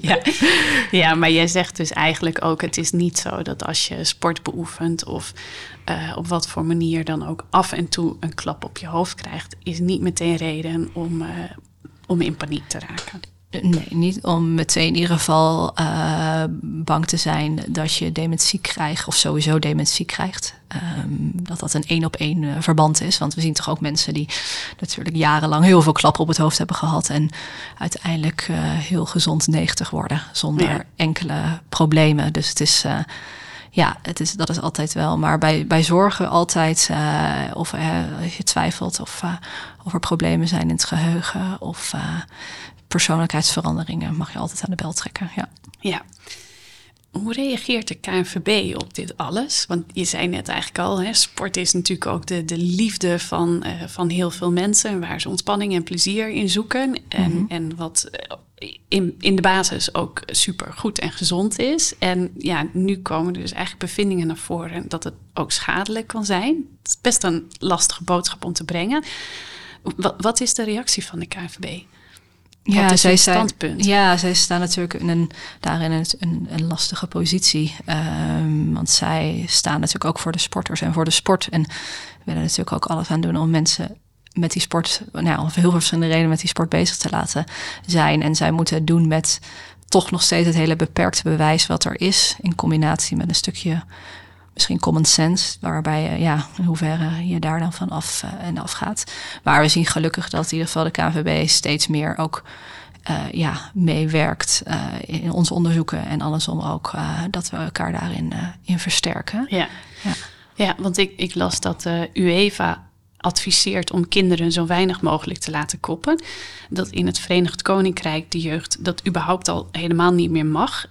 Ja, maar jij zegt dus eigenlijk ook, het is niet zo dat als je sport beoefent of op wat voor manier dan ook af en toe een klap op je hoofd krijgt, is niet meteen reden om in paniek te raken. Nee, niet om meteen in ieder geval bang te zijn dat je dementie krijgt of sowieso dementie krijgt. Dat een 1-op-1 verband is. Want we zien toch ook mensen die natuurlijk jarenlang heel veel klappen op het hoofd hebben gehad en uiteindelijk heel gezond 90 worden zonder enkele problemen. Dus het is... dat is altijd wel. Maar bij zorgen altijd, als je twijfelt of er problemen zijn in het geheugen of persoonlijkheidsveranderingen, mag je altijd aan de bel trekken. Ja. Hoe reageert de KNVB op dit alles? Want je zei net eigenlijk al, sport is natuurlijk ook de liefde van heel veel mensen, waar ze ontspanning en plezier in zoeken. En wat in de basis ook super goed en gezond is. En nu komen er dus eigenlijk bevindingen naar voren dat het ook schadelijk kan zijn. Het is best een lastige boodschap om te brengen. Wat is de reactie van de KNVB? Ja, zij staan natuurlijk in een lastige positie. Want zij staan natuurlijk ook voor de sporters en voor de sport. En willen natuurlijk ook alles aan doen om mensen met die sport, om heel veel verschillende redenen met die sport bezig te laten zijn. En zij moeten het doen met toch nog steeds het hele beperkte bewijs wat er is, in combinatie met een stukje misschien common sense, waarbij in hoeverre je daar dan van af en af gaat. Maar we zien gelukkig dat in ieder geval de KNVB steeds meer ook meewerkt in onze onderzoeken en andersom ook, dat we elkaar daarin in versterken. Ja, want ik las dat UEFA adviseert om kinderen zo weinig mogelijk te laten koppen. Dat in het Verenigd Koninkrijk de jeugd dat überhaupt al helemaal niet meer mag.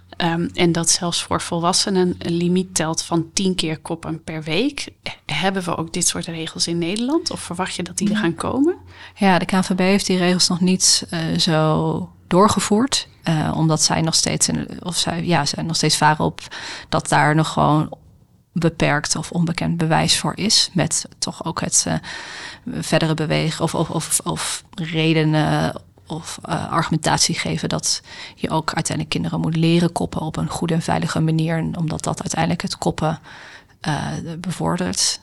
En dat zelfs voor volwassenen een limiet telt van 10 keer koppen per week. Hebben we ook dit soort regels in Nederland? Of verwacht je dat die er gaan komen? Ja, de KNVB heeft die regels nog niet zo doorgevoerd. Omdat zij nog steeds varen op dat daar nog gewoon beperkt of onbekend bewijs voor is, met toch ook het verdere bewegen of redenen of argumentatie geven dat je ook uiteindelijk kinderen moet leren koppen op een goede en veilige manier, omdat dat uiteindelijk het koppen bevordert.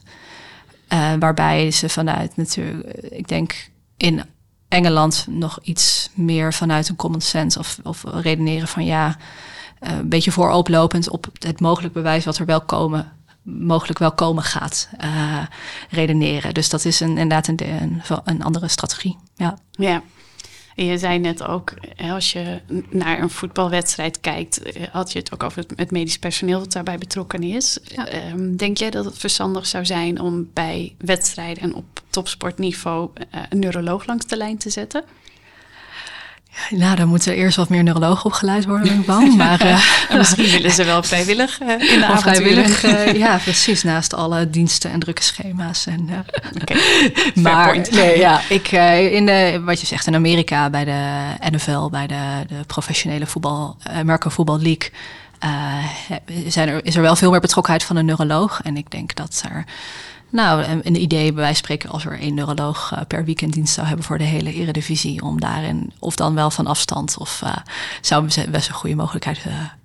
Waarbij ze vanuit natuurlijk, ik denk in Engeland nog iets meer vanuit een common sense of redeneren van een beetje vooroplopend op het mogelijk bewijs wat er mogelijk wel komen gaat redeneren. Dus dat is inderdaad een andere strategie. Ja. Je zei net ook, als je naar een voetbalwedstrijd kijkt, had je het ook over het medisch personeel dat daarbij betrokken is. Ja. Denk jij dat het verstandig zou zijn om bij wedstrijden en op topsportniveau een neuroloog langs de lijn te zetten? Nou, dan moeten er eerst wat meer neurologen opgeleid worden, ben ik bang. Maar, misschien willen ze wel vrijwillig in de avonturen. Vrijwillig, precies, naast alle diensten en drukke schema's. Maar point. Wat je zegt, in Amerika bij de NFL, bij de professionele voetbal, American Football League, is er wel veel meer betrokkenheid van een neuroloog. En ik denk dat er een idee, bij wijze van spreken, als er 1 neuroloog per weekend dienst zou hebben voor de hele eredivisie, om daarin, of dan wel van afstand, of zou best een goede mogelijkheid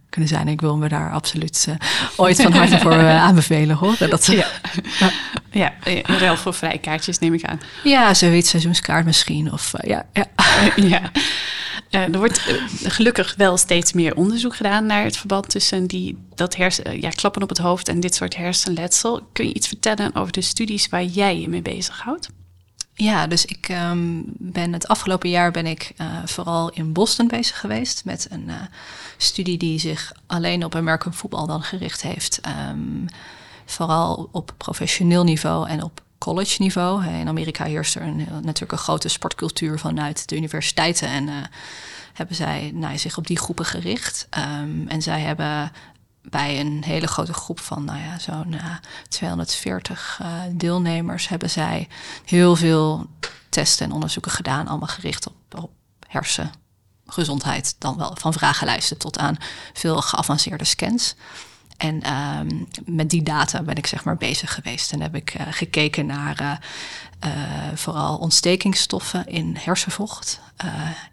kunnen zijn. Ik wil me daar absoluut ooit van harte voor aanbevelen, hoor. Dat, in ruil voor vrijkaartjes, neem ik aan. Ja, zoiets, seizoenskaart misschien. Er wordt gelukkig wel steeds meer onderzoek gedaan naar het verband tussen klappen op het hoofd en dit soort hersenletsel. Kun je iets vertellen over de studies waar jij je mee bezighoudt? Ja, dus ik ben het afgelopen jaar vooral in Boston bezig geweest met een studie die zich alleen op American voetbal dan gericht heeft. Vooral op professioneel niveau en op college niveau. In Amerika heerst er natuurlijk een grote sportcultuur vanuit de universiteiten. En hebben zij zich op die groepen gericht. En zij hebben bij een hele grote groep van zo'n 240 deelnemers hebben zij heel veel testen en onderzoeken gedaan, allemaal gericht op hersengezondheid, dan wel van vragenlijsten tot aan veel geavanceerde scans. En met die data ben ik bezig geweest. En heb ik gekeken naar vooral ontstekingsstoffen in hersenvocht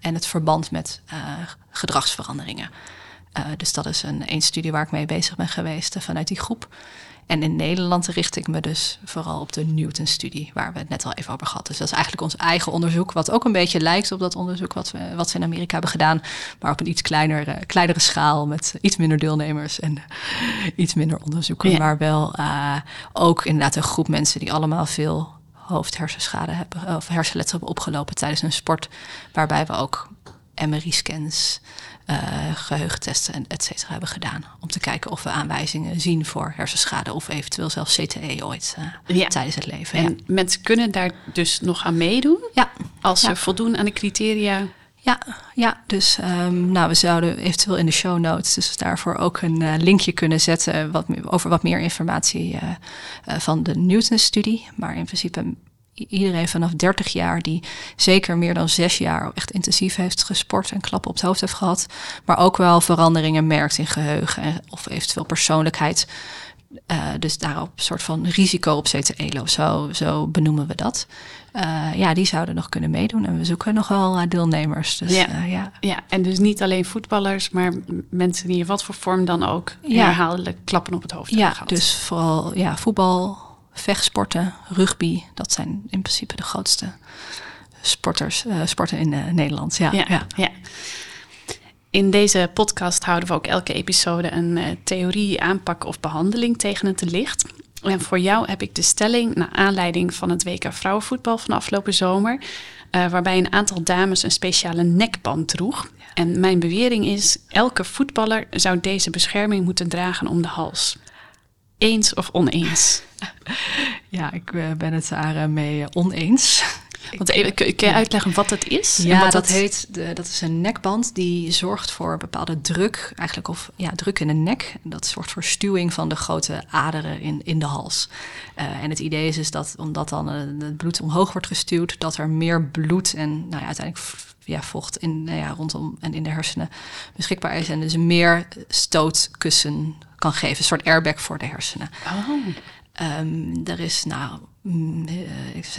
en het verband met gedragsveranderingen. Dus dat is een studie waar ik mee bezig ben geweest vanuit die groep. En in Nederland richt ik me dus vooral op de Newton-studie, waar we het net al even over gehad. Dus dat is eigenlijk ons eigen onderzoek, wat ook een beetje lijkt op dat onderzoek wat we in Amerika hebben gedaan, maar op een iets kleinere schaal met iets minder deelnemers en iets minder onderzoeken. Ja. Maar wel ook inderdaad een groep mensen die allemaal veel hoofdhersenschade hebben of hersenletsel hebben opgelopen tijdens hun sport, waarbij we ook MRI-scans, geheugentesten en et cetera hebben gedaan. Om te kijken of we aanwijzingen zien voor hersenschade of eventueel zelfs CTE ooit tijdens het leven. En mensen kunnen daar dus nog aan meedoen als ze voldoen aan de criteria. Ja, dus we zouden eventueel in de show notes dus daarvoor ook een linkje kunnen zetten over wat meer informatie van de Newton-studie. Maar in principe iedereen vanaf 30 jaar die zeker meer dan 6 jaar echt intensief heeft gesport en klappen op het hoofd heeft gehad, maar ook wel veranderingen merkt in geheugen of eventueel persoonlijkheid. Dus daarop een soort van risico op CTE, zo benoemen we dat. Die zouden nog kunnen meedoen en we zoeken nog wel deelnemers. Dus, en dus niet alleen voetballers, maar mensen die in wat voor vorm dan ook herhaaldelijk klappen op het hoofd hebben gehad. Dus vooral voetbal, vechtsporten, rugby, dat zijn in principe de grootste sporten in Nederland. Ja. In deze podcast houden we ook elke episode een theorie, aanpak of behandeling tegen het licht. En voor jou heb ik de stelling naar aanleiding van het WK vrouwenvoetbal van afgelopen zomer, waarbij een aantal dames een speciale nekband droeg. En mijn bewering is, elke voetballer zou deze bescherming moeten dragen om de hals. Eens of oneens? Ja, ik ben het daarmee oneens. Want even, kun je uitleggen wat het is? Ja, en wat dat heet. Dat is een nekband die zorgt voor bepaalde druk, eigenlijk druk in de nek. Dat zorgt voor stuwing van de grote aderen in de hals. En het idee is dat omdat dan het bloed omhoog wordt gestuwd, dat er meer bloed en uiteindelijk vocht rondom en in de hersenen beschikbaar is en dus meer stootkussen kan geven, een soort airbag voor de hersenen. Oh. Er is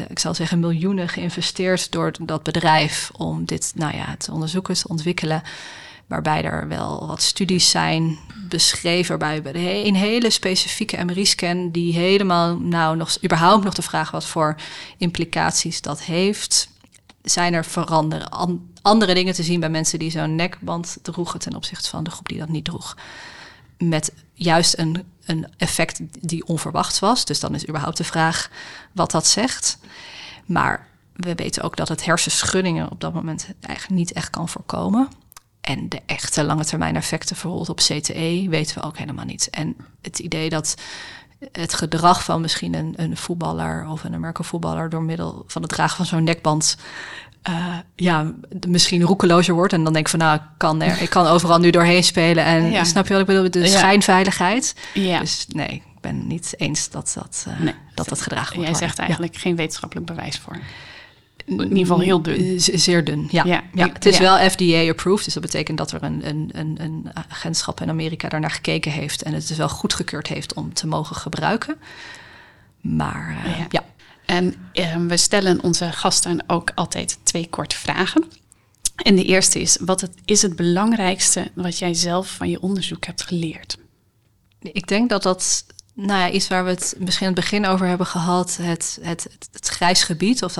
ik zal zeggen miljoenen geïnvesteerd door dat bedrijf om dit te onderzoeken, te ontwikkelen. Waarbij er wel wat studies zijn beschreven, waarbij een hele specifieke MRI-scan die helemaal überhaupt nog de vraag wat voor implicaties dat heeft. Zijn er andere dingen te zien bij mensen die zo'n nekband droegen ten opzichte van de groep die dat niet droeg. Met juist een effect die onverwacht was. Dus dan is überhaupt de vraag wat dat zegt. Maar we weten ook dat het hersenschuddingen op dat moment eigenlijk niet echt kan voorkomen. En de echte lange termijn effecten bijvoorbeeld op CTE weten we ook helemaal niet. En het idee dat het gedrag van misschien een voetballer of een Amerika-voetballer door middel van het dragen van zo'n nekband misschien roekelozer wordt. En dan denk ik van ik kan overal nu doorheen spelen. En snap je wat ik bedoel? De schijnveiligheid. Ja. Dus nee, ik ben niet eens dat gedragen wordt. Jij zegt eigenlijk geen wetenschappelijk bewijs voor. In ieder geval heel dun. Zeer dun, ja. Het is wel FDA-approved, dus dat betekent dat er een agentschap in Amerika daarnaar gekeken heeft en het dus wel goedgekeurd heeft om te mogen gebruiken. Maar ja. En we stellen onze gasten ook altijd 2 korte vragen. En de eerste is, wat is het belangrijkste wat jij zelf van je onderzoek hebt geleerd? Ik denk dat dat iets waar we het misschien aan het begin over hebben gehad, het grijs gebied, of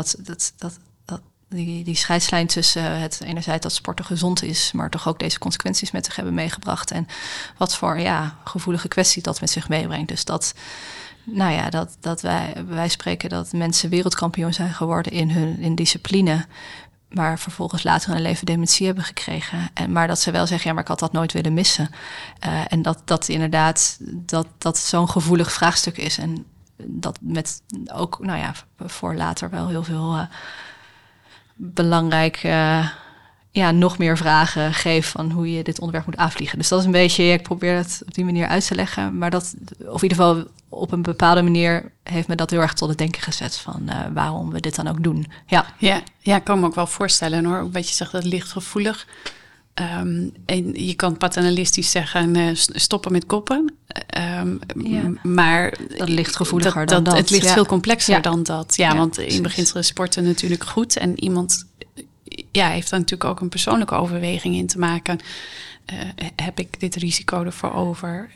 die scheidslijn tussen het enerzijds dat sporten gezond is, maar toch ook deze consequenties met zich hebben meegebracht en wat voor gevoelige kwestie dat met zich meebrengt. Dus dat, dat wij spreken dat mensen wereldkampioen zijn geworden in discipline, maar vervolgens later in hun leven dementie hebben gekregen. Maar dat ze wel zeggen, maar ik had dat nooit willen missen. En dat inderdaad dat zo'n gevoelig vraagstuk is. En dat met ook, voor later wel heel veel belangrijk nog meer vragen geeft van hoe je dit onderwerp moet aanvliegen. Dus dat is een beetje, ik probeer het op die manier uit te leggen. Maar dat, of in ieder geval op een bepaalde manier heeft me dat heel erg tot het denken gezet van waarom we dit dan ook doen. Ja, ik kan me ook wel voorstellen hoor. Ook wat je zegt, dat ligt gevoelig. En je kan paternalistisch zeggen stoppen met koppen. Maar dat ligt gevoeliger dan dat. Het ligt veel complexer dan dat. Ja, want in beginsel is sporten natuurlijk goed. En iemand heeft daar natuurlijk ook een persoonlijke overweging in te maken. Heb ik dit risico ervoor over?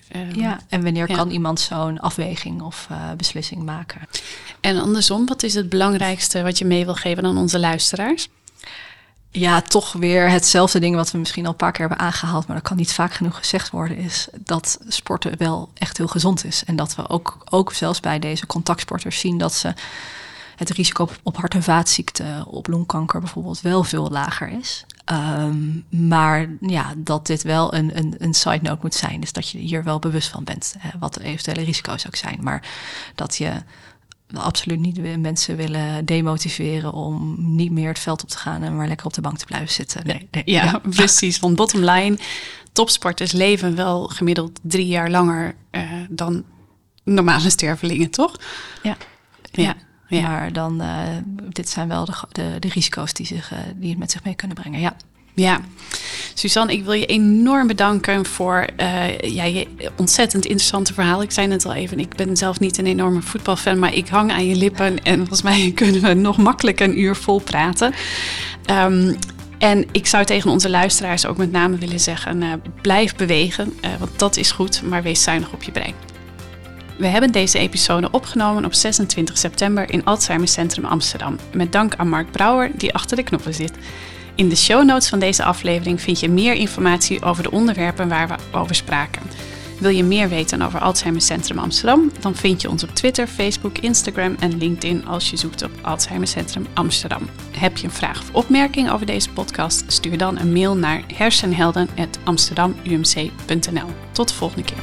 En wanneer kan iemand zo'n afweging of beslissing maken? En andersom, wat is het belangrijkste wat je mee wil geven aan onze luisteraars? Ja, toch weer hetzelfde ding wat we misschien al een paar keer hebben aangehaald, maar dat kan niet vaak genoeg gezegd worden, is dat sporten wel echt heel gezond is. En dat we ook zelfs bij deze contactsporters zien dat ze het risico op hart- en vaatziekten, op longkanker bijvoorbeeld, wel veel lager is. Maar dat dit wel een side note moet zijn. Dus dat je hier wel bewust van bent, hè, wat de eventuele risico's ook zijn. Maar dat je absoluut niet mensen willen demotiveren om niet meer het veld op te gaan en maar lekker op de bank te blijven zitten. Nee. Ja, precies. Want bottom line, topsporters leven wel gemiddeld 3 jaar langer dan normale stervelingen, toch? Ja. Ja. Maar dan, dit zijn wel de risico's die het met zich mee kunnen brengen, Ja, Suzan, ik wil je enorm bedanken voor je ontzettend interessante verhaal. Ik zei het al even, ik ben zelf niet een enorme voetbalfan, maar ik hang aan je lippen en volgens mij kunnen we nog makkelijk een uur vol praten. En ik zou tegen onze luisteraars ook met name willen zeggen, blijf bewegen, want dat is goed, maar wees zuinig op je brein. We hebben deze episode opgenomen op 26 september in Alzheimercentrum Amsterdam. Met dank aan Mark Brouwer, die achter de knoppen zit. In de show notes van deze aflevering vind je meer informatie over de onderwerpen waar we over spraken. Wil je meer weten over Alzheimercentrum Amsterdam? Dan vind je ons op Twitter, Facebook, Instagram en LinkedIn als je zoekt op Alzheimercentrum Amsterdam. Heb je een vraag of opmerking over deze podcast? Stuur dan een mail naar hersenhelden@amsterdamumc.nl. Tot de volgende keer.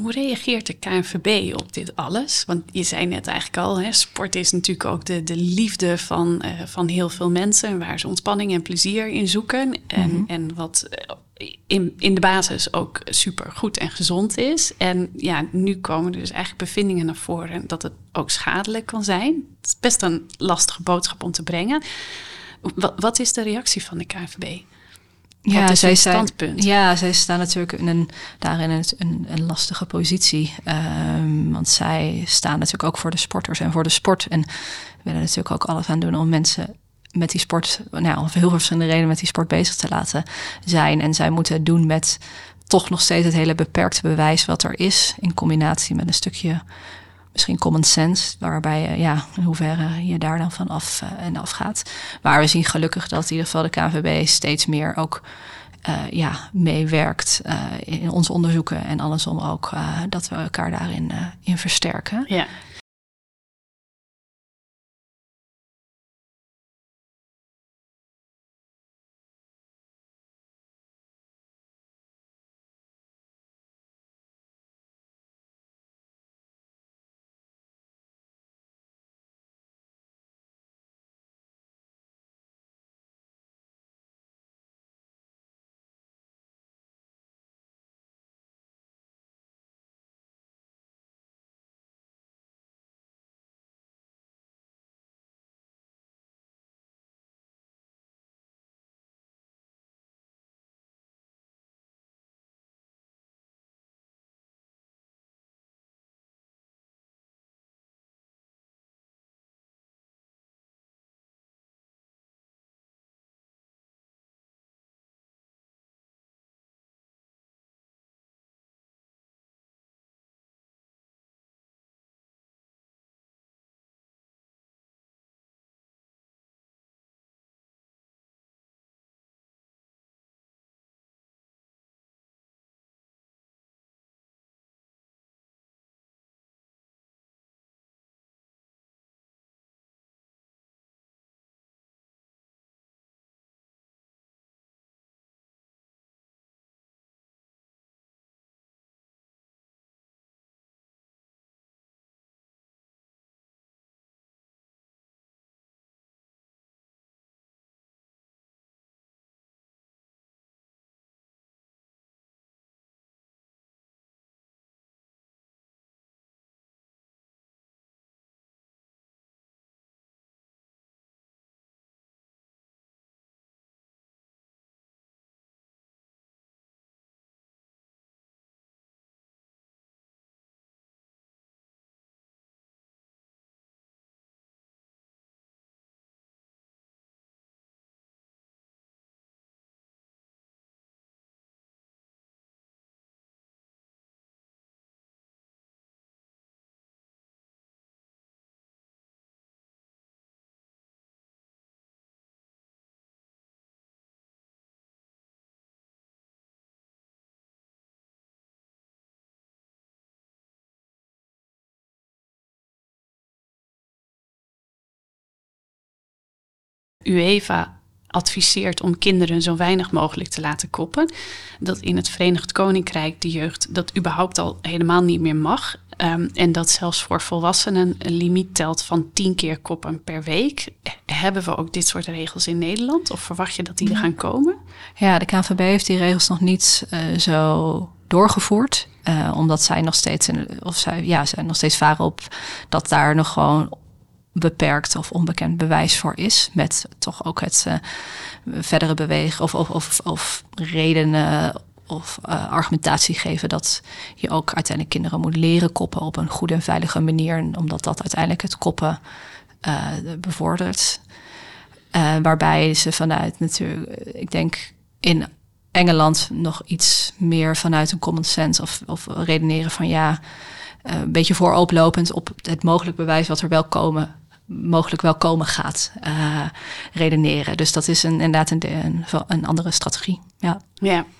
Hoe reageert de KNVB op dit alles? Want je zei net eigenlijk al, hè, sport is natuurlijk ook de liefde van heel veel mensen, waar ze ontspanning en plezier in zoeken. En, mm-hmm. en wat in de basis ook super goed en gezond is. En ja, nu komen dus eigenlijk bevindingen naar voren dat het ook schadelijk kan zijn. Het is best een lastige boodschap om te brengen. Wat is de reactie van de KNVB? Ja, zij standpunt? Zij staan natuurlijk daarin een lastige positie. Want zij staan natuurlijk ook voor de sporters en voor de sport. En willen natuurlijk ook alles aan doen om mensen met die sport, nou, om heel verschillende redenen met die sport bezig te laten zijn. En zij moeten doen met toch nog steeds het hele beperkte bewijs wat er is, in combinatie met een stukje misschien common sense, waarbij in hoeverre je daar dan van af gaat. Maar we zien gelukkig dat in ieder geval de KNVB steeds meer ook meewerkt in onze onderzoeken en andersom ook dat we elkaar daarin in versterken. Ja. UEFA adviseert om kinderen zo weinig mogelijk te laten koppen. Dat in het Verenigd Koninkrijk de jeugd dat überhaupt al helemaal niet meer mag. En dat zelfs voor volwassenen een limiet telt van 10 keer koppen per week. Hebben we ook dit soort regels in Nederland? Of verwacht je dat die er gaan komen? Ja, de KNVB heeft die regels nog niet zo doorgevoerd. Omdat zij nog steeds varen op dat daar nog gewoon beperkt of onbekend bewijs voor is, met toch ook het verdere bewegen of redenen of argumentatie geven dat je ook uiteindelijk kinderen moet leren koppen op een goede en veilige manier, omdat dat uiteindelijk het koppen bevordert. Waarbij ze vanuit natuurlijk, ik denk in Engeland nog iets meer vanuit een common sense of redeneren van een beetje vooroplopend op het mogelijk bewijs wat er mogelijk wel komen gaat redeneren. Dus dat is inderdaad een andere strategie. Ja.